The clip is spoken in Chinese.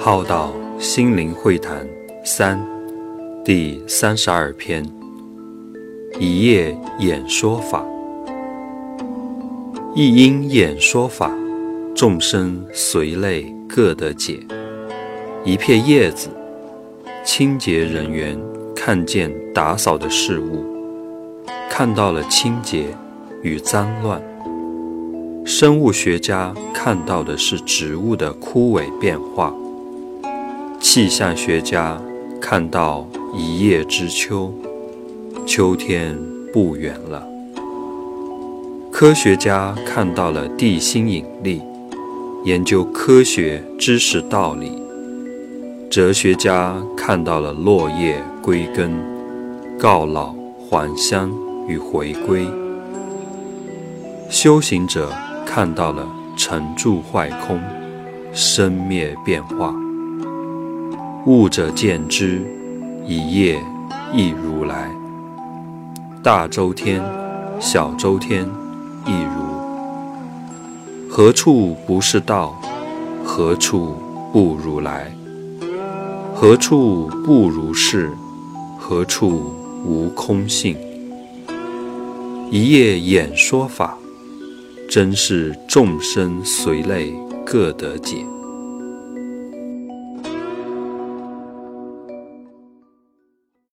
浩道心灵会谈三第32篇一业演说法。一因演说法，众生随类各得解。一片叶子，清洁人员看见打扫的事物，看到了清洁与脏乱；生物学家看到的是植物的枯萎变化，气象学家看到一叶知秋，秋天不远了；科学家看到了地心引力，研究科学知识道理；哲学家看到了落叶归根，告老还乡与回归；修行者看到了成住坏空，生灭变化。悟者见之，一叶亦如来；大周天、小周天亦如。何处不是道？何处不如来？何处不如是？何处无空性？一叶演说法，真是众生随类各得解。